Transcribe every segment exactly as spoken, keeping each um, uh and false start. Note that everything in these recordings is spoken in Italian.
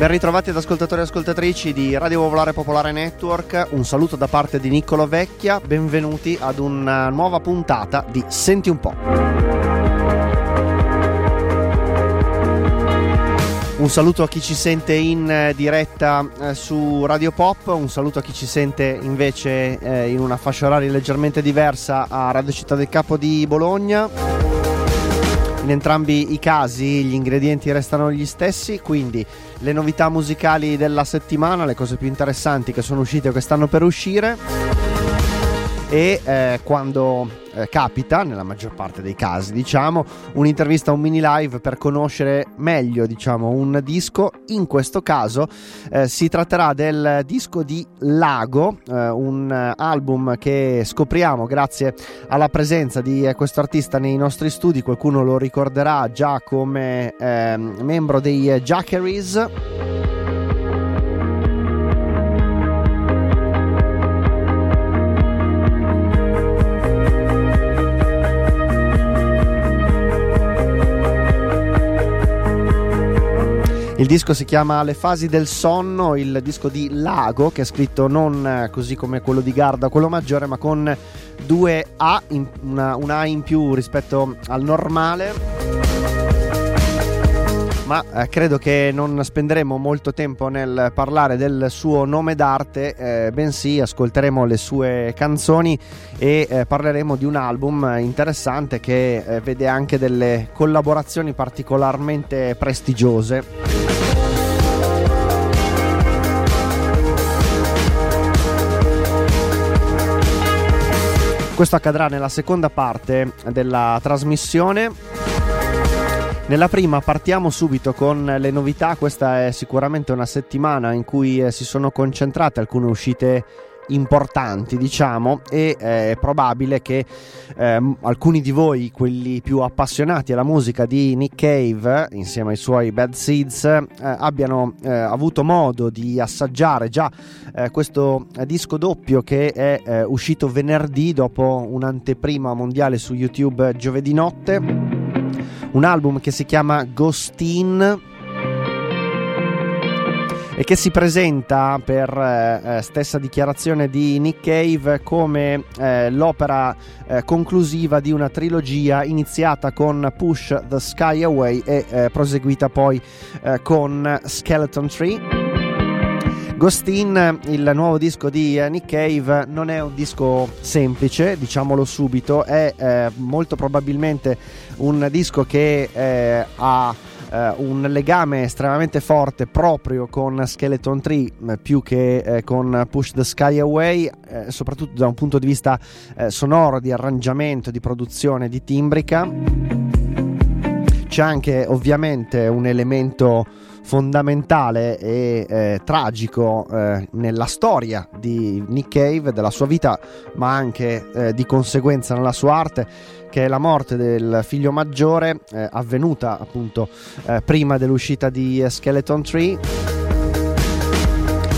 Ben ritrovati ad ascoltatori e ascoltatrici di Radio Volare Popolare Network, un saluto da parte di Niccolò Vecchia, benvenuti ad una nuova puntata di Senti un po'. Un saluto a chi ci sente in diretta eh, su Radio Pop, un saluto a chi ci sente invece eh, in una fascia oraria leggermente diversa a Radio Città del Capo di Bologna. In entrambi i casi gli ingredienti restano gli stessi, quindi le novità musicali della settimana, le cose più interessanti che sono uscite o che stanno per uscire e eh, quando... Eh, capita, nella maggior parte dei casi diciamo, un'intervista, un mini live per conoscere meglio diciamo un disco. In questo caso eh, si tratterà del disco di Lago, eh, un album che scopriamo grazie alla presenza di eh, questo artista nei nostri studi. Qualcuno lo ricorderà già come eh, membro dei eh, Jackals. Il disco si chiama Le Fasi del Sonno, il disco di Lago, che è scritto non così come quello di Garda, quello maggiore, ma con due A, una, una A in più rispetto al normale. Ma eh, credo che non spenderemo molto tempo nel parlare del suo nome d'arte, eh, bensì ascolteremo le sue canzoni e eh, parleremo di un album interessante che eh, vede anche delle collaborazioni particolarmente prestigiose. Questo accadrà nella seconda parte della trasmissione. Nella prima partiamo subito con le novità. Questa è sicuramente una settimana in cui si sono concentrate alcune uscite importanti diciamo, e è probabile che eh, alcuni di voi, quelli più appassionati alla musica di Nick Cave insieme ai suoi Bad Seeds, eh, abbiano eh, avuto modo di assaggiare già eh, questo disco doppio che è eh, uscito venerdì dopo un'anteprima mondiale su YouTube giovedì notte, un album che si chiama Ghosteen e che si presenta, per eh, stessa dichiarazione di Nick Cave, come eh, l'opera eh, conclusiva di una trilogia iniziata con Push the Sky Away e eh, proseguita poi eh, con Skeleton Tree. Ghosteen, il nuovo disco di Nick Cave, non è un disco semplice, diciamolo subito, è eh, molto probabilmente un disco che eh, ha eh, un legame estremamente forte proprio con Skeleton Tree, più che eh, con Push the Sky Away, eh, soprattutto da un punto di vista eh, sonoro, di arrangiamento, di produzione, di timbrica. C'è anche ovviamente un elemento fondamentale e eh, tragico eh, nella storia di Nick Cave, della sua vita, ma anche eh, di conseguenza nella sua arte, che è la morte del figlio maggiore, eh, avvenuta appunto eh, prima dell'uscita di Skeleton Tree.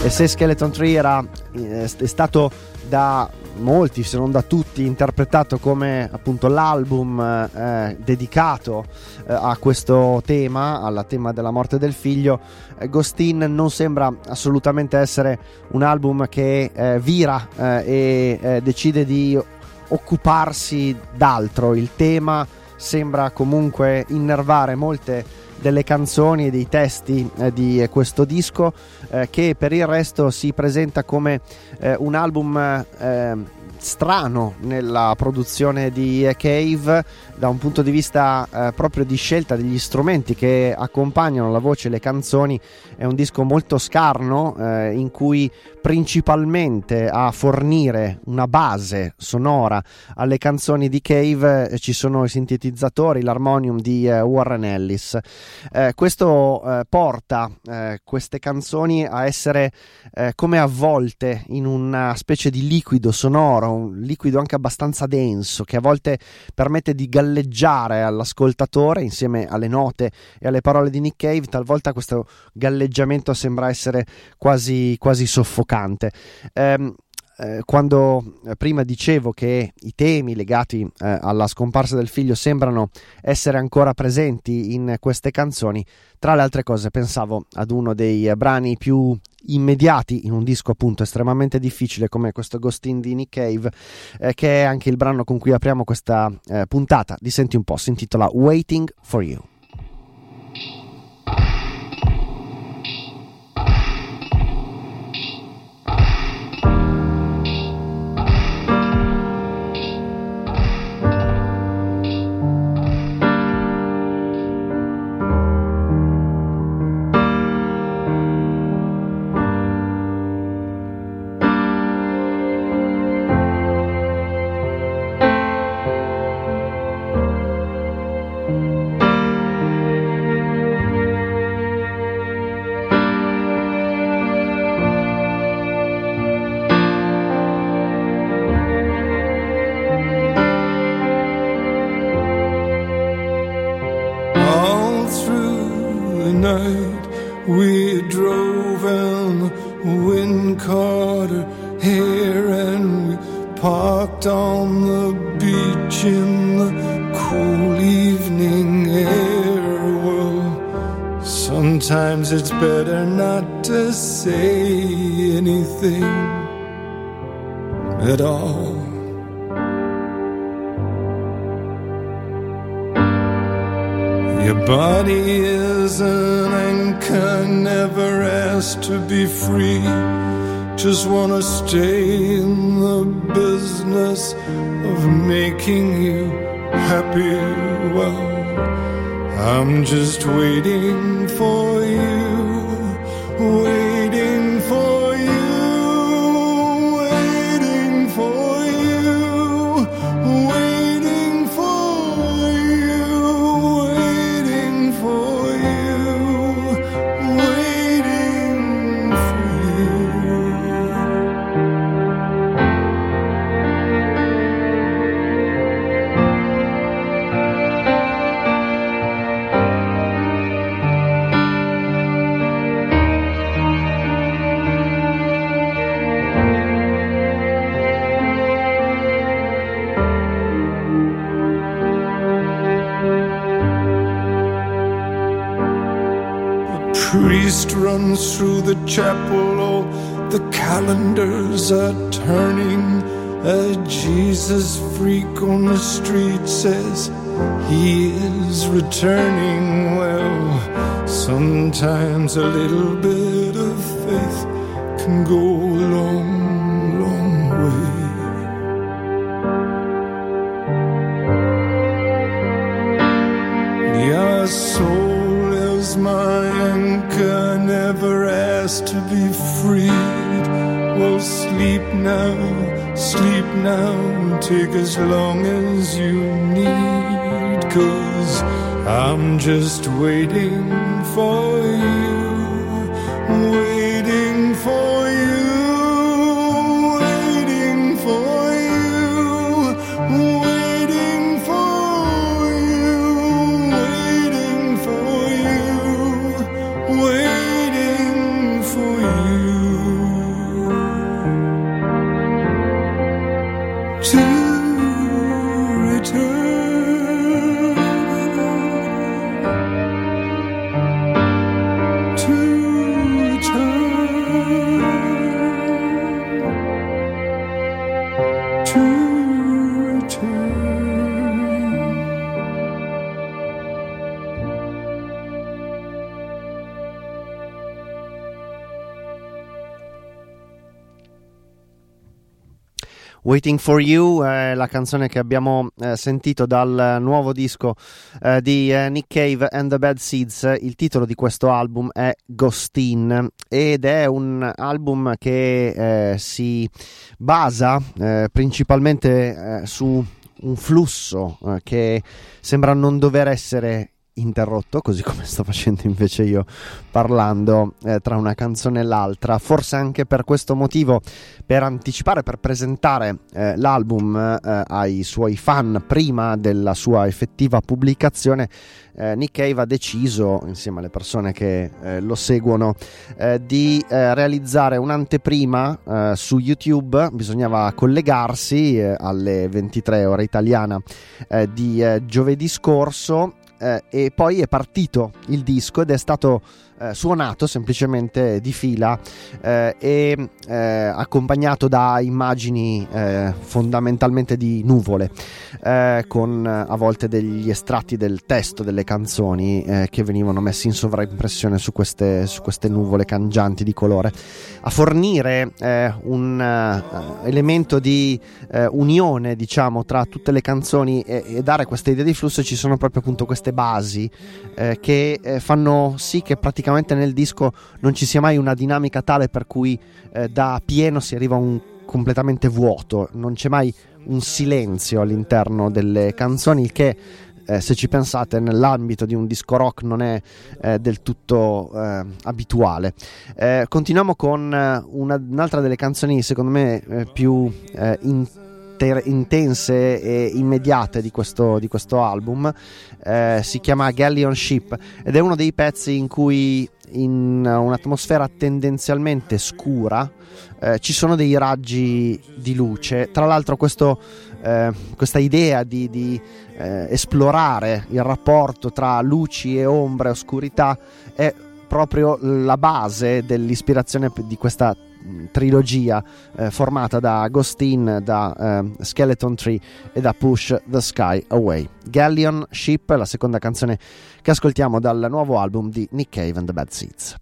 E se Skeleton Tree era eh, è stato da molti, se non da tutti, interpretato come appunto l'album eh, dedicato eh, a questo tema, alla tema della morte del figlio, eh, Ghosteen non sembra assolutamente essere un album che eh, vira eh, e eh, decide di occuparsi d'altro. Il tema sembra comunque innervare molte delle canzoni e dei testi eh, di questo disco, eh, che per il resto si presenta come eh, un album eh, strano nella produzione di Cave, da un punto di vista eh, proprio di scelta degli strumenti che accompagnano la voce e le canzoni. È un disco molto scarno eh, in cui principalmente a fornire una base sonora alle canzoni di Cave eh, ci sono i sintetizzatori, l'armonium di eh, Warren Ellis. Eh, questo eh, porta eh, queste canzoni a essere eh, come avvolte in una specie di liquido sonoro, un liquido anche abbastanza denso che a volte permette di galleggiare all'ascoltatore insieme alle note e alle parole di Nick Cave. Talvolta questo galleggiamento sembra essere quasi, quasi soffocante. Um, eh, quando prima dicevo che i temi legati eh, alla scomparsa del figlio sembrano essere ancora presenti in queste canzoni, tra le altre cose pensavo ad uno dei brani più immediati in un disco appunto estremamente difficile come questo Ghosteen di Nick Cave, eh, che è anche il brano con cui apriamo questa eh, puntata di Senti un po'. Si intitola Waiting for You. Chapel, oh, the calendars are turning. A Jesus freak on the street says he is returning. Well, sometimes a little bit of faith can go a long, long way. Your soul is my anchor, never to be freed. Well, sleep now, sleep now, take as long as you need, 'cause I'm just waiting for you, waiting for you, waiting for you, waiting for you, waiting for you, waiting. Waiting for You è la canzone che abbiamo eh, sentito dal nuovo disco eh, di eh, Nick Cave and the Bad Seeds. Il titolo di questo album è Ghosteen ed è un album che eh, si basa eh, principalmente eh, su un flusso eh, che sembra non dover essere interrotto, così come sto facendo invece io parlando eh, tra una canzone e l'altra, forse anche per questo motivo, per anticipare, per presentare eh, l'album eh, ai suoi fan prima della sua effettiva pubblicazione. eh, Nick Cave ha deciso, insieme alle persone che eh, lo seguono, eh, di eh, realizzare un'anteprima eh, su YouTube. Bisognava collegarsi eh, alle ventitré ora italiana eh, di eh, giovedì scorso. Eh, e poi è partito il disco ed è stato eh, suonato semplicemente di fila eh, e eh, accompagnato da immagini eh, fondamentalmente di nuvole, eh, con a volte degli estratti del testo delle canzoni eh, che venivano messi in sovraimpressione su queste, su queste nuvole cangianti di colore, a fornire eh, un uh, elemento di uh, unione, diciamo, tra tutte le canzoni e, e dare questa idea di flusso. Ci sono proprio appunto queste basi eh, che eh, fanno sì che praticamente nel disco non ci sia mai una dinamica tale per cui eh, da pieno si arriva a un completamente vuoto, non c'è mai un silenzio all'interno delle canzoni, il che eh, se ci pensate nell'ambito di un disco rock non è eh, del tutto eh, abituale. Eh, continuiamo con una, un'altra delle canzoni secondo me eh, più eh, in intense e immediate di questo, di questo album. Eh, si chiama Galleon Ship ed è uno dei pezzi in cui, in un'atmosfera tendenzialmente scura, eh, ci sono dei raggi di luce. Tra l'altro questo, eh, questa idea di, di eh, esplorare il rapporto tra luci e ombre, oscurità, è proprio la base dell'ispirazione di questa trilogia eh, formata da Ghosteen, da eh, Skeleton Tree e da Push the Sky Away. Galleon Ship, la seconda canzone che ascoltiamo dal nuovo album di Nick Cave and the Bad Seeds.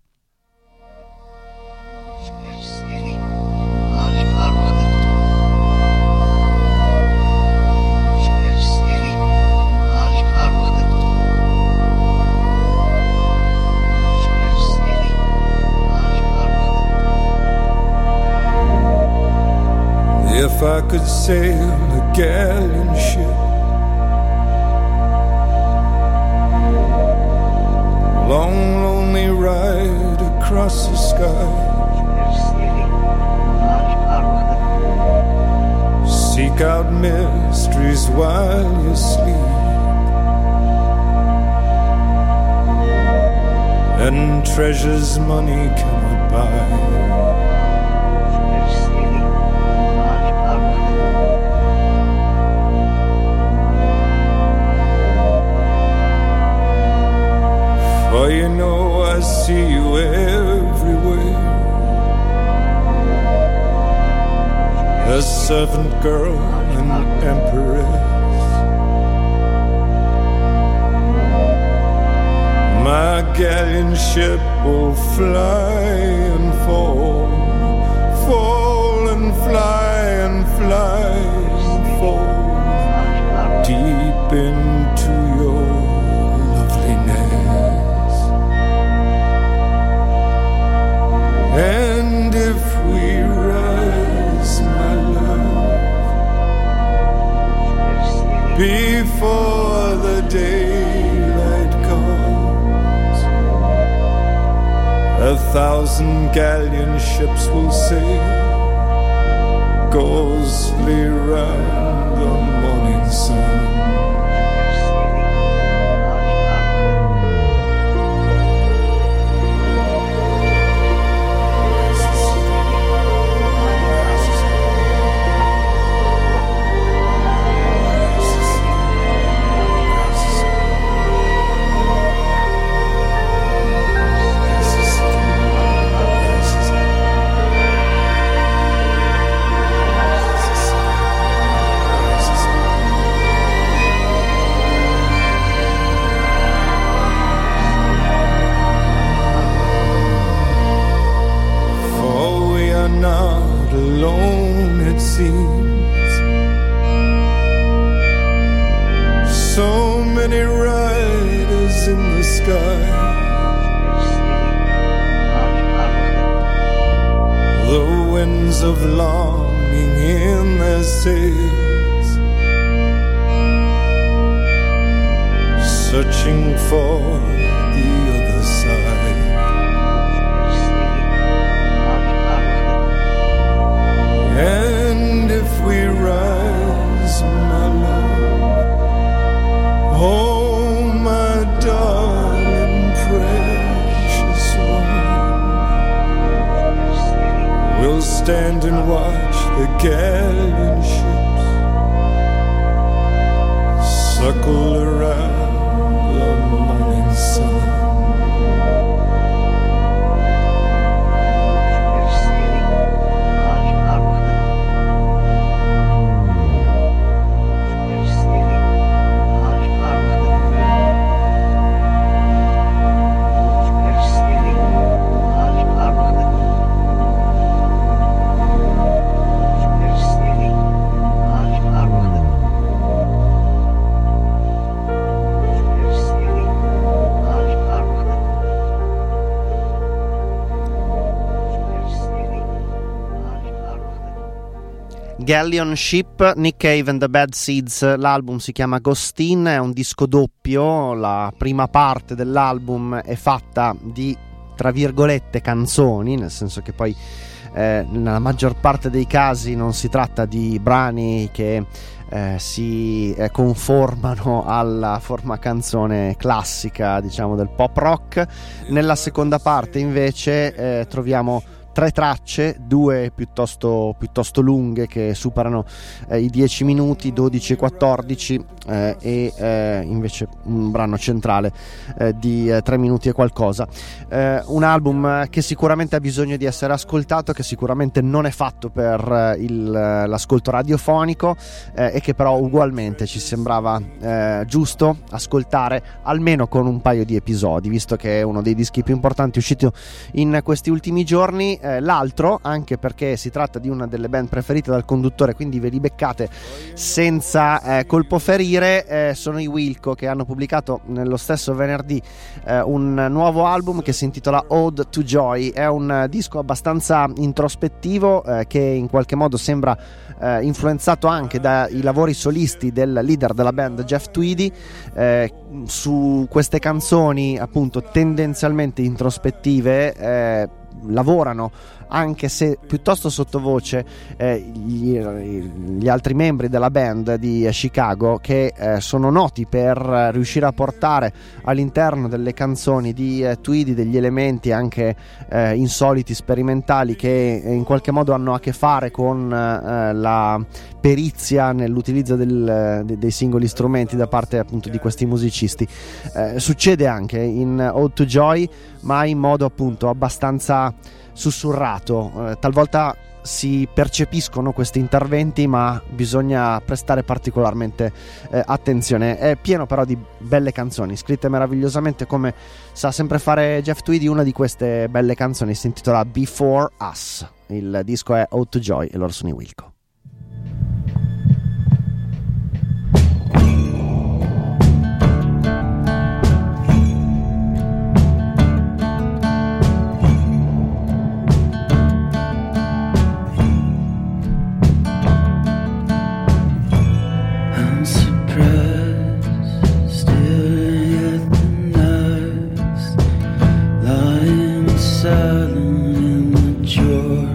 If I could sail a galleon ship long, lonely ride across the sky, seek out mysteries while you sleep, and treasures money cannot buy. Oh, you know I see you everywhere, a servant girl and empress. My galleon ship will fly and fall, fall and fly and fly and fall deep into your loveliness. And if we rise, my love, before the daylight comes, a thousand galleon ships will sail ghostly round the morning sun. Such Reaching for the other side. And if we rise, my love, oh my darling, precious one, we'll stand and watch the galleon ships circle around the morning sun. Galleon Ship, Nick Cave and the Bad Seeds, l'album si chiama Ghosteen, è un disco doppio, la prima parte dell'album è fatta di, tra virgolette, canzoni, nel senso che poi eh, nella maggior parte dei casi non si tratta di brani che eh, si eh, conformano alla forma canzone classica, diciamo, del pop rock. Nella seconda parte invece eh, troviamo tre tracce, due piuttosto, piuttosto lunghe che superano eh, i dieci minuti, dodici e quattordici, eh, e eh, invece un brano centrale eh, di eh, tre minuti e qualcosa. Eh, un album che sicuramente ha bisogno di essere ascoltato, che sicuramente non è fatto per eh, il, l'ascolto radiofonico eh, e che però ugualmente ci sembrava eh, giusto ascoltare almeno con un paio di episodi, visto che è uno dei dischi più importanti usciti in questi ultimi giorni. L'altro, anche perché si tratta di una delle band preferite dal conduttore, quindi ve li beccate senza eh, colpo ferire, eh, sono i Wilco, che hanno pubblicato nello stesso venerdì eh, un nuovo album che si intitola Ode to Joy. È un disco abbastanza introspettivo eh, che in qualche modo sembra eh, influenzato anche dai lavori solisti del leader della band, Jeff Tweedy. Eh, su queste canzoni, appunto, tendenzialmente introspettive, eh, lavorano, anche se piuttosto sottovoce, eh, gli, gli altri membri della band di Chicago, che eh, sono noti per eh, riuscire a portare all'interno delle canzoni di eh, Tweedy degli elementi anche eh, insoliti, sperimentali, che eh, in qualche modo hanno a che fare con eh, la perizia nell'utilizzo del, de, dei singoli strumenti da parte, appunto, di questi musicisti. Eh, succede anche in Ode to Joy, ma in modo, appunto, abbastanza sussurrato. Eh, talvolta si percepiscono questi interventi, ma bisogna prestare particolarmente eh, attenzione. È pieno però di belle canzoni scritte meravigliosamente, come sa sempre fare Jeff Tweedy. Una di queste belle canzoni si intitola Before Us. Il disco è Ode to Joy e loro sono i Wilco. Silent in the drawer,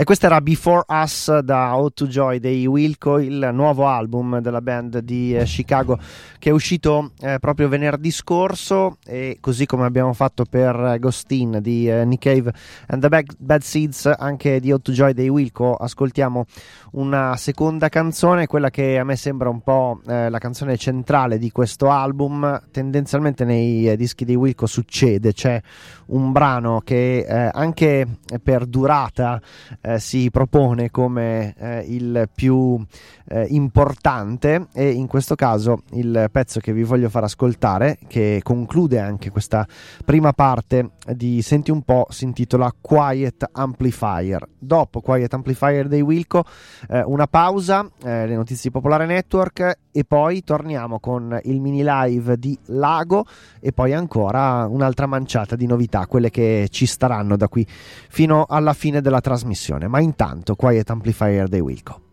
E questa era Before Us da Ode to Joy dei Wilco, il nuovo album della band di eh, Chicago, che è uscito eh, proprio venerdì scorso, e così come abbiamo fatto per eh, Ghosteen di eh, Nick Cave and the Bad, Bad Seeds, anche di Ode to Joy dei Wilco ascoltiamo una seconda canzone, quella che a me sembra un po' eh, la canzone centrale di questo album. Tendenzialmente nei eh, dischi dei Wilco succede, c'è un brano che eh, anche per durata eh, si propone come eh, il più eh, importante, e in questo caso il pezzo che vi voglio far ascoltare, che conclude anche questa prima parte di Senti un po', si intitola Quiet Amplifier. Dopo Quiet Amplifier dei Wilco eh, una pausa, eh, le notizie Popolare Network, e poi torniamo con il mini live di Lago e poi ancora un'altra manciata di novità, quelle che ci staranno da qui fino alla fine della trasmissione. Ma intanto Quiet Amplifier dei Wilco.